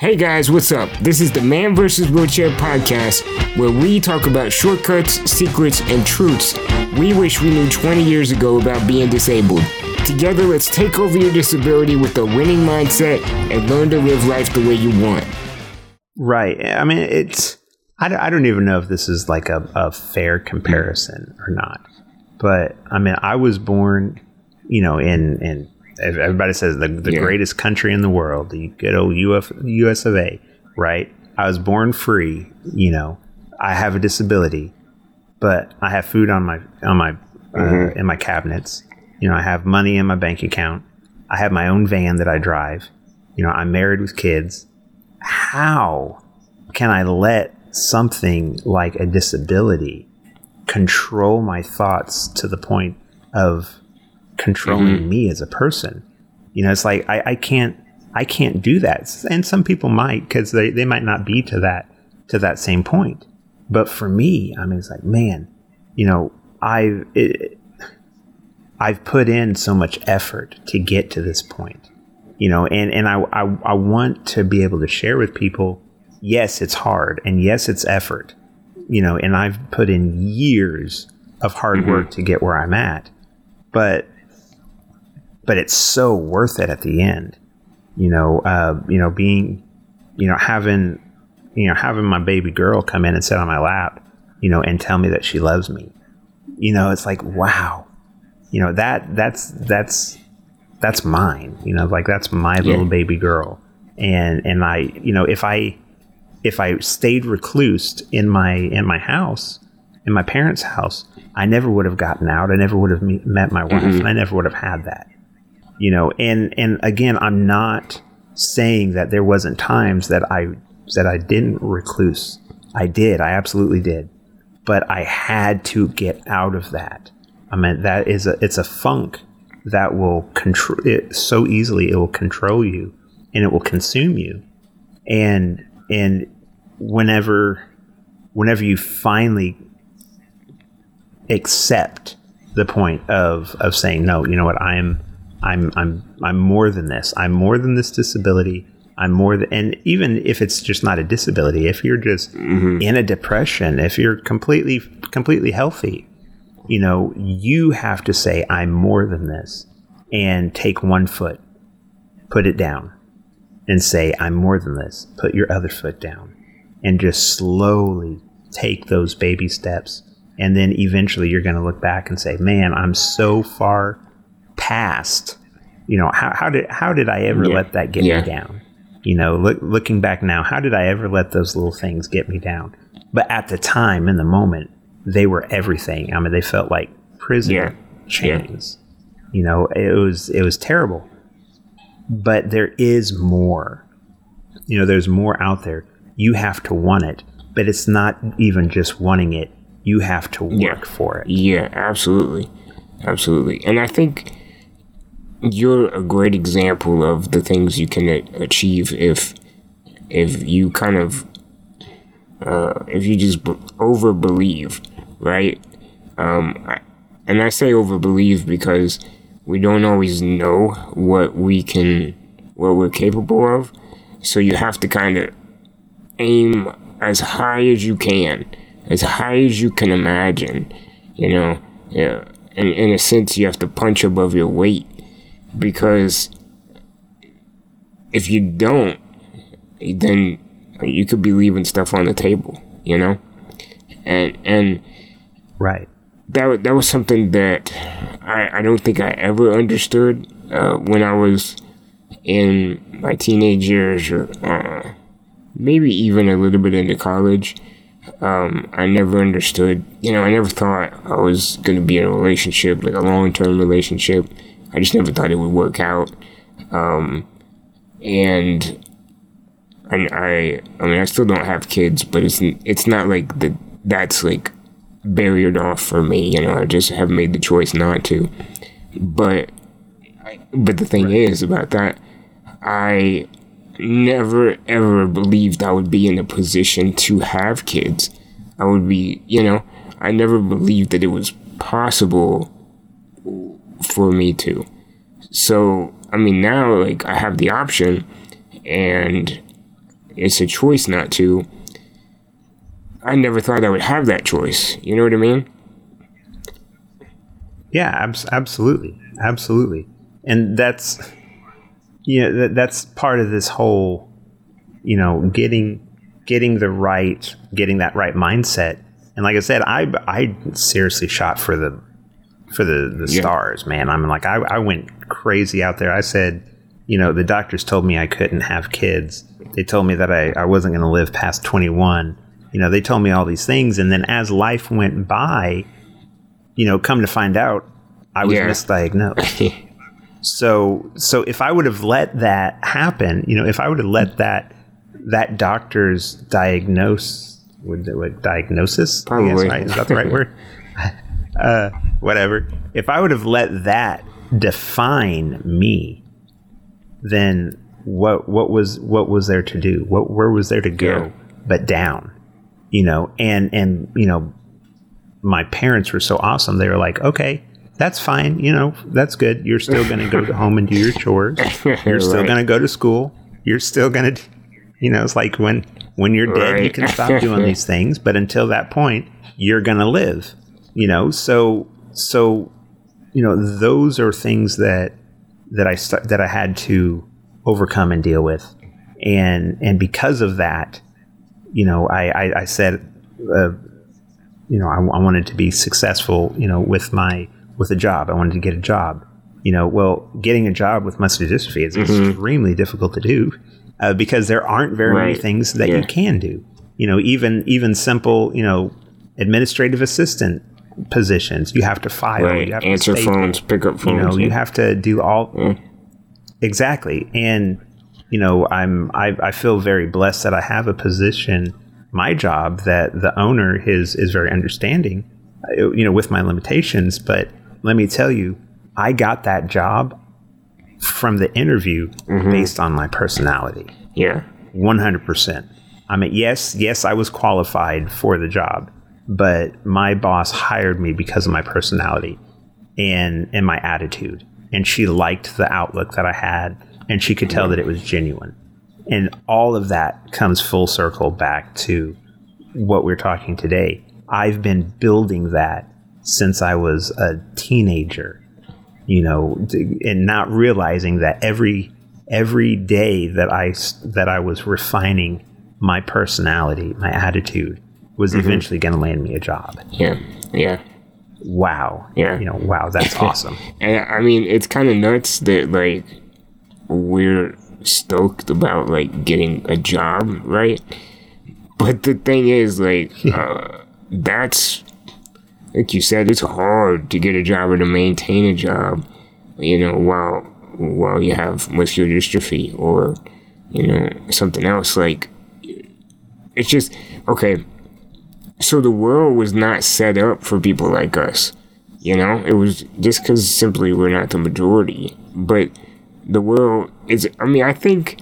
Hey guys, what's up? This is the Man vs. Wheelchair podcast, where we talk about shortcuts, secrets, and truths we wish we knew 20 years ago about being disabled. Together, let's take over your disability with a winning mindset and learn to live life the way you want. Right. I mean, I don't even know if this is like a fair comparison or not. But, I mean, I was born, you know, in everybody says the greatest country in the world, the good old US of A, right? I was born free, you know. I have a disability, but I have food in my cabinets. You know, I have money in my bank account. I have my own van that I drive. You know, I'm married with kids. How can I let something like a disability control my thoughts to the point of controlling me as a person? You know, it's like I can't do that. And some people might, because they might not be to that same point. But for me, I mean, it's like, man, you know, I've put in so much effort to get to this point, you know, and I want to be able to share with people, yes, it's hard, and yes, it's effort, you know, and I've put in years of hard work to get where I'm at, but it's so worth it at the end, you know, being, you know, having my baby girl come in and sit on my lap, you know, and tell me that she loves me, you know, it's like, wow. You know, that's mine, you know, like that's my little baby girl. And I, you know, if I stayed reclused in my house, in my parents' house, I never would have gotten out. I never would have met my wife, and I never would have had that, you know, and again, I'm not saying that there wasn't times that I didn't recluse. I did. I absolutely did. But I had to get out of that. I mean, that is it's a funk that will control it so easily. It will control you, and it will consume you. And whenever you finally accept the point of saying, no, you know what, I'm more than this. I'm more than this disability. I'm more than, and even if it's just not a disability, if you're just in a depression, if you're completely healthy. You know, you have to say, I'm more than this, and take one foot, put it down, and say, I'm more than this. Put your other foot down, and just slowly take those baby steps. And then eventually you're going to look back and say, man, I'm so far past, you know, how did I ever let that get me down? You know, looking back now, how did I ever let those little things get me down? But at the time, in the moment, they were everything. I mean, they felt like prison chains. Yeah. You know, it was terrible. But there is more. You know, there's more out there. You have to want it, but it's not even just wanting it. You have to work for it. Yeah, absolutely. Absolutely. And I think you're a great example of the things you can achieve if you kind of if you just overbelieve, right? And I say overbelieve because we don't always know what we're capable of. So you have to kind of aim as high as you can imagine, you know? Yeah. And in a sense, you have to punch above your weight, because if you don't, then you could be leaving stuff on the table, you know, and right. That was something that I don't think I ever understood when I was in my teenage years, or maybe even a little bit into college. I never understood, you know, I never thought I was going to be in a relationship, like a long-term relationship. I just never thought it would work out, and. And I mean, I still don't have kids, but it's not like that's like barriered off for me, you know. I just have made the choice not to. But the thing is about that, I never ever believed I would be in a position to have kids. I would be, you know, I never believed that it was possible for me to. So I mean, now like I have the option, and It's a choice not to. I never thought I would have that choice. You know what I mean? Yeah, absolutely. And that's part of this whole, getting that right mindset. And like I said, I seriously shot for the stars, man. I mean, like I went crazy out there. I said, the doctors told me I couldn't have kids. They told me that I wasn't going to live past 21. They told me all these things. And then as life went by, come to find out, I was misdiagnosed. So if I would have let that happen, if I would have let that doctor's diagnosis, probably, right? Is that the right word? Whatever. If I would have let that define me, then what was there to do? Where was there to go but down? And my parents were so awesome. They were like, okay, that's fine. That's good. You're still going to go home and do your chores. You're still going to go to school. You're still going to, it's like when you're dead, you can stop doing these things. But until that point, you're going to live. Those are things that I had to overcome and deal with, and because of that, I said, I wanted to be successful, with a job. I wanted to get a job. Getting a job with muscular dystrophy is extremely difficult to do because there aren't very many things that you can do. Even simple, administrative assistant positions. You have to file. You have answer to phones, pick up phones. You have to do all exactly. And I feel very blessed that I have a position, my job, that the owner is very understanding, with my limitations. But let me tell you, I got that job from the interview based on my personality. Yeah, 100%. I mean, yes, I was qualified for the job, but my boss hired me because of my personality and my attitude. And she liked the outlook that I had, and she could tell that it was genuine. And all of that comes full circle back to what we're talking today. I've been building that since I was a teenager, and not realizing that every day that I was refining my personality, my attitude, was eventually going to land me a job. Yeah. Wow. Yeah. Wow, that's awesome. And I mean, it's kind of nuts that we're stoked about getting a job, right? But the thing is, that's, like you said, it's hard to get a job or to maintain a job, while you have muscular dystrophy or something else. It's just okay. So the world was not set up for people like us, It was just because simply we're not the majority, but the world is. I mean, I think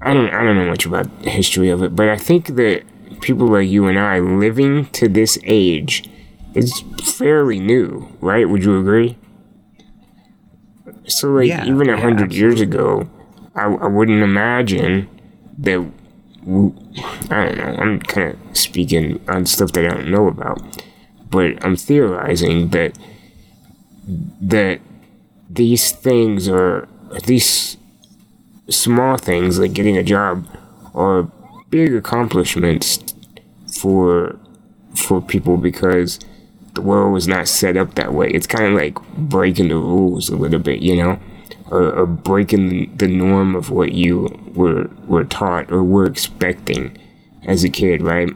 I don't know much about the history of it, but I think that people like you and I living to this age is fairly new, right? Would you agree? So, even 100 years ago, I wouldn't imagine that. I don't know. I'm kind of speaking on stuff that I don't know about, but I'm theorizing that these things are, these small things like getting a job, are big accomplishments for people because the world was not set up that way. It's kind of like breaking the rules a little bit, or breaking the norm of what you were taught or were expecting as a kid, right?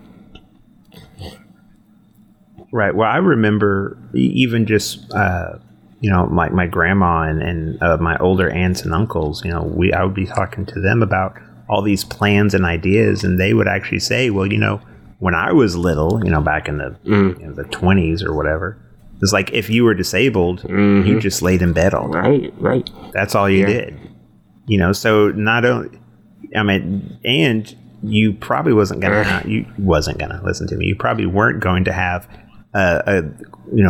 Right. Well, I remember even just my grandma and my older aunts and uncles, I would be talking to them about all these plans and ideas, and they would actually say, well, when I was little, back in the the 20s or whatever, it's like if you were disabled, you just laid in bed all day. Right. That's all you did. So not only, I mean, and you probably listen to me. You probably weren't going to have a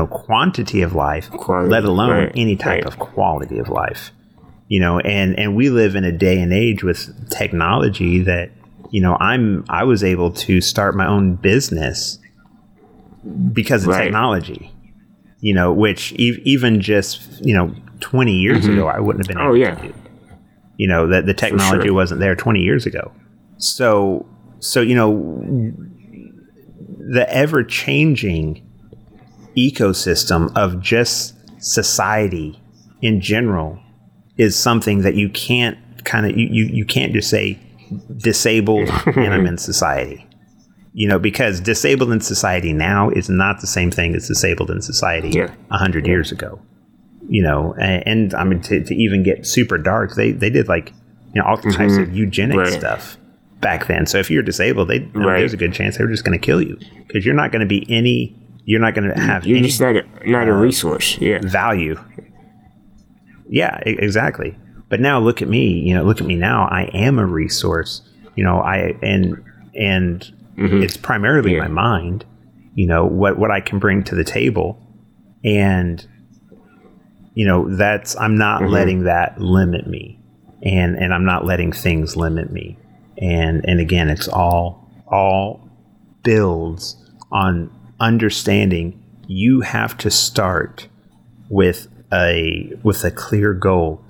quantity of life, let alone any type of quality of life. And we live in a day and age with technology that you know, I was able to start my own business because of technology, you know, which even just, you know, 20 years ago, I wouldn't have been able to do. You know, that the technology wasn't there 20 years ago. So, you know, the ever-changing ecosystem of just society in general is something that you can't kind of, you can't just say disabled and I'm in society, you know, because disabled in society now is not the same thing as disabled in society 100 years ago, you know, and I mean, to even get super dark, they did like, you know, all types of eugenic stuff back then. So if you're disabled, they I mean, there's a good chance they were just going to kill you because you're not going to be any, you're not going to have you're any, just not a resource value. Yeah, exactly. But now look at me, you know, look at me now. I am a resource, you know, and it's primarily my mind, you know, what I can bring to the table. And, you know, that's, I'm not letting that limit me and I'm not letting things limit me. And again, it's all builds on understanding you have to start with a clear goal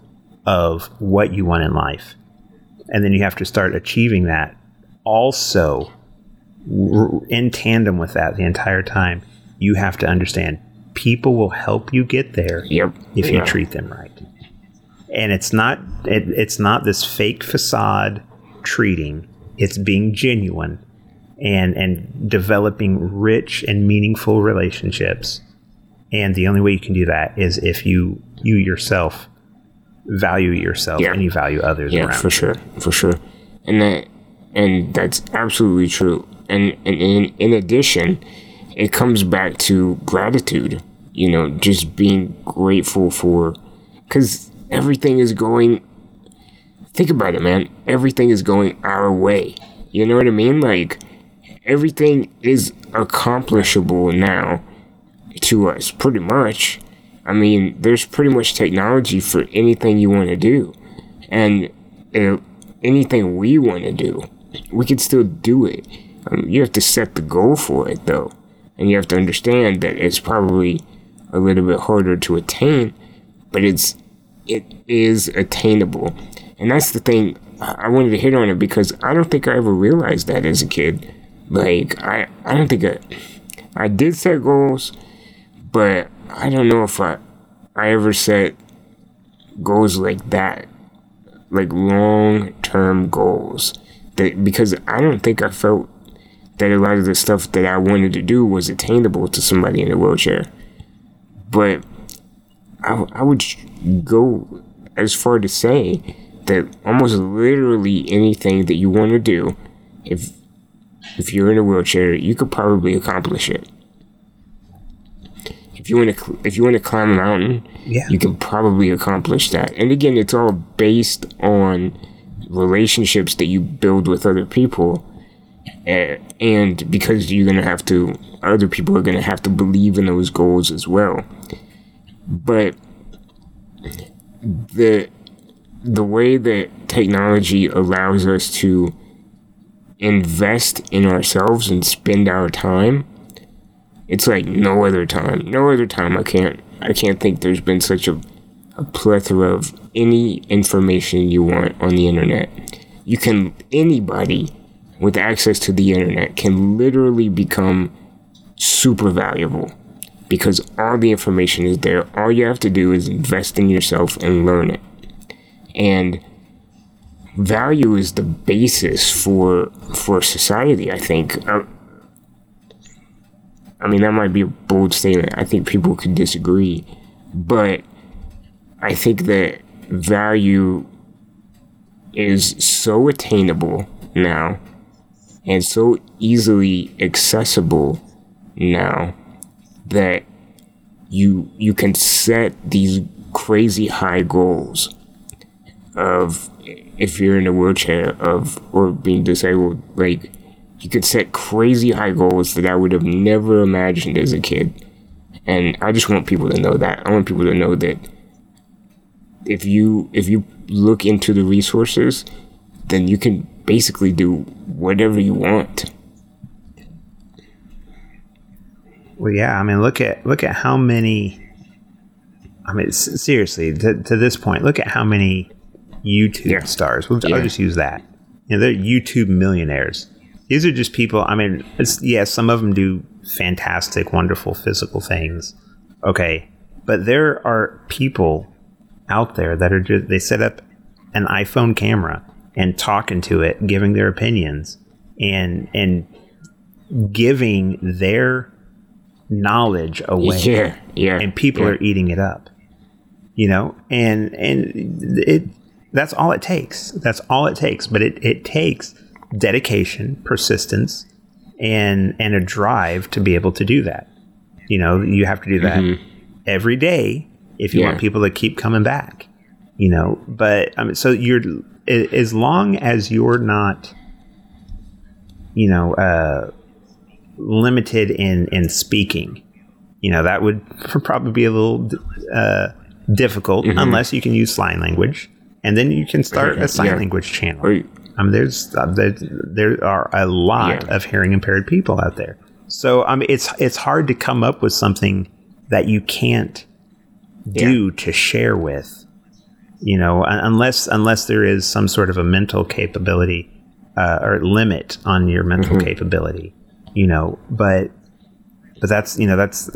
of what you want in life, and then you have to start achieving that. Also, in tandem with that, the entire time you have to understand people will help you get there if you treat them right. And it's not this fake facade treating. It's being genuine and developing rich and meaningful relationships. And the only way you can do that is if you yourself value yourself and you value others around you. for sure and that's absolutely true, and in addition it comes back to gratitude, you know, just being grateful for, because everything is going our way, you know what I mean, like everything is accomplishable now to us pretty much. I mean, there's pretty much technology for anything you want to do, and anything we want to do, we can still do it. You have to set the goal for it, though, and you have to understand that it's probably a little bit harder to attain, but it is attainable, and that's the thing. I wanted to hit on it because I don't think I ever realized that as a kid. Like, I don't think I did set goals, but I don't know if I ever set goals like that, like long-term goals, because I don't think I felt that a lot of the stuff that I wanted to do was attainable to somebody in a wheelchair. But I would go as far to say that almost literally anything that you want to do, if you're in a wheelchair, you could probably accomplish it. If you want to climb a mountain, you can probably accomplish that. And again, it's all based on relationships that you build with other people, and because other people are gonna have to believe in those goals as well. But the way that technology allows us to invest in ourselves and spend our time, it's like no other time. No other time. I can't think there's been such a plethora of any information you want on the internet. Anybody with access to the internet can literally become super valuable because all the information is there. All you have to do is invest in yourself and learn it. And value is the basis for society, I think. I mean, that might be a bold statement. I think people could disagree, but I think that value is so attainable now and so easily accessible now that you can set these crazy high goals of, if you're in a wheelchair or being disabled, like, you could set crazy high goals that I would have never imagined as a kid. And I just want people to know that. I want people to know that if you look into the resources, then you can basically do whatever you want. Well, yeah, I mean, look at how many. I mean, seriously, to this point, look at how many YouTube stars. I'll just use that. You know, they're YouTube millionaires. These are just people. I mean, some of them do fantastic, wonderful physical things. Okay, but there are people out there that are just, they set up an iPhone camera and talk into it, giving their opinions and giving their knowledge away. Yeah, yeah. And people are eating it up, you know, and that's all it takes. That's all it takes. But it takes dedication, persistence, and a drive to be able to do that. You know, you have to do that every day if you want people to keep coming back, you know. But I mean, so you're, as long as you're not, you know, limited in speaking, you know, that would probably be a little difficult unless you can use sign language, and then you can start a sign language channel. I mean, there are a lot of hearing impaired people out there, so I mean, it's hard to come up with something that you can't do to share with, you know, unless there is some sort of a mental capability or limit on your mental capability. You know, but that's, you know, that's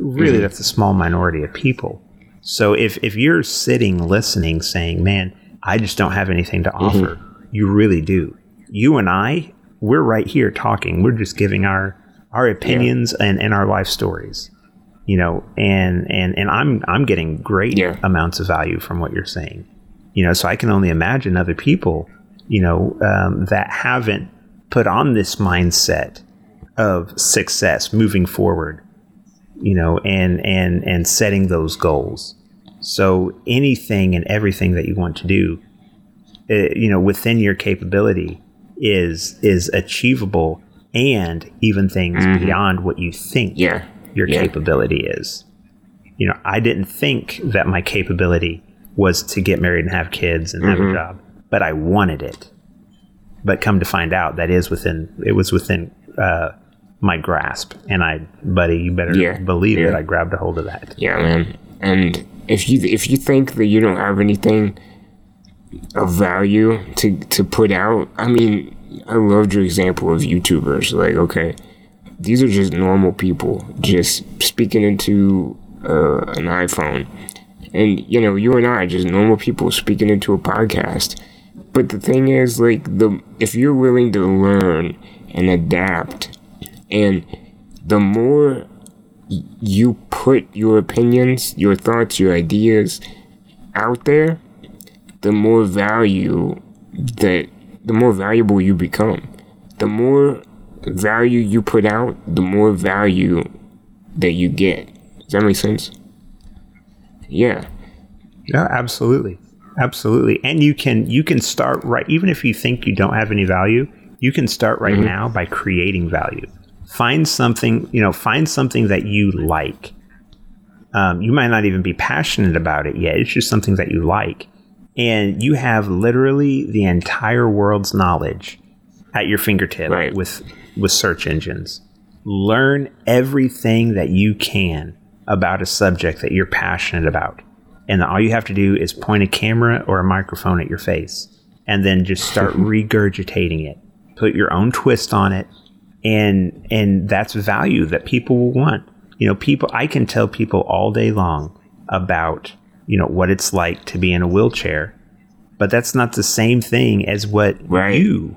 really, that's a small minority of people. So if you're sitting, listening, saying, man, I just don't have anything to offer. You really do. You and I, we're right here talking. We're just giving our opinions and our life stories, you know, and I'm getting great amounts of value from what you're saying, you know, so I can only imagine other people, you know, that haven't put on this mindset of success, moving forward, you know, and setting those goals. So anything and everything that you want to do, you know, within your capability is achievable, and even things beyond what you think your capability is. You know, I didn't think that my capability was to get married and have kids and have a job, but I wanted it. But come to find out, that is within my grasp, and you better believe it. I grabbed a hold of that. Yeah, man. And if you think that you don't have anything of value to put out, I mean, I loved your example of YouTubers. Like, okay, these are just normal people just speaking into an iPhone, and you know, you and I, just normal people speaking into a podcast. But the thing is, like, if you're willing to learn and adapt, and the more you put your opinions, your thoughts, your ideas out there, the more valuable you become. The more value you put out, the more value that you get. Does that make sense? Yeah. Yeah, absolutely. Absolutely. And you can start right, even if you think you don't have any value, you can start right now by creating value. Find something that you like. You might not even be passionate about it yet. It's just something that you like. And you have literally the entire world's knowledge at your fingertip with search engines. Learn everything that you can about a subject that you're passionate about. And all you have to do is point a camera or a microphone at your face and then just start regurgitating it. Put your own twist on it. And that's value that people will want. You know, I can tell people all day long about, you know, what it's like to be in a wheelchair, but that's not the same thing as what you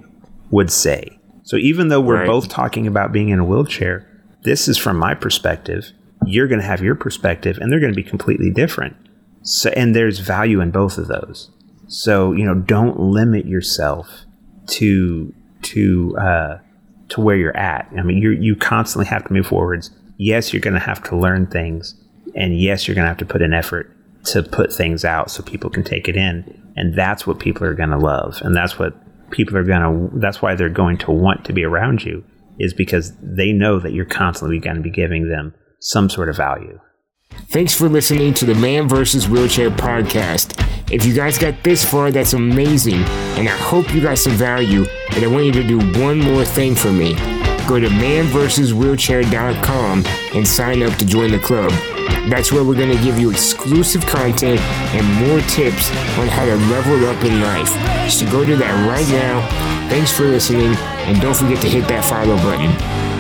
would say. So even though we're both talking about being in a wheelchair, this is from my perspective. You're going to have your perspective, and they're going to be completely different. So, and there's value in both of those. So, you know, don't limit yourself to where you're at. I mean, you constantly have to move forwards. Yes, you're going to have to learn things, and yes, you're going to have to put in effort to put things out so people can take it in. And that's what people are going to love, and that's why they're going to want to be around you, is because they know that you're constantly going to be giving them some sort of value. Thanks for listening to the Man vs. Wheelchair podcast. If you guys got this far, that's amazing, and I hope you got some value, and I want you to do one more thing for me. Go to manvswheelchair.com and sign up to join the club. That's where we're going to give you exclusive content and more tips on how to level up in life. So go to that right now. Thanks for listening, and don't forget to hit that follow button.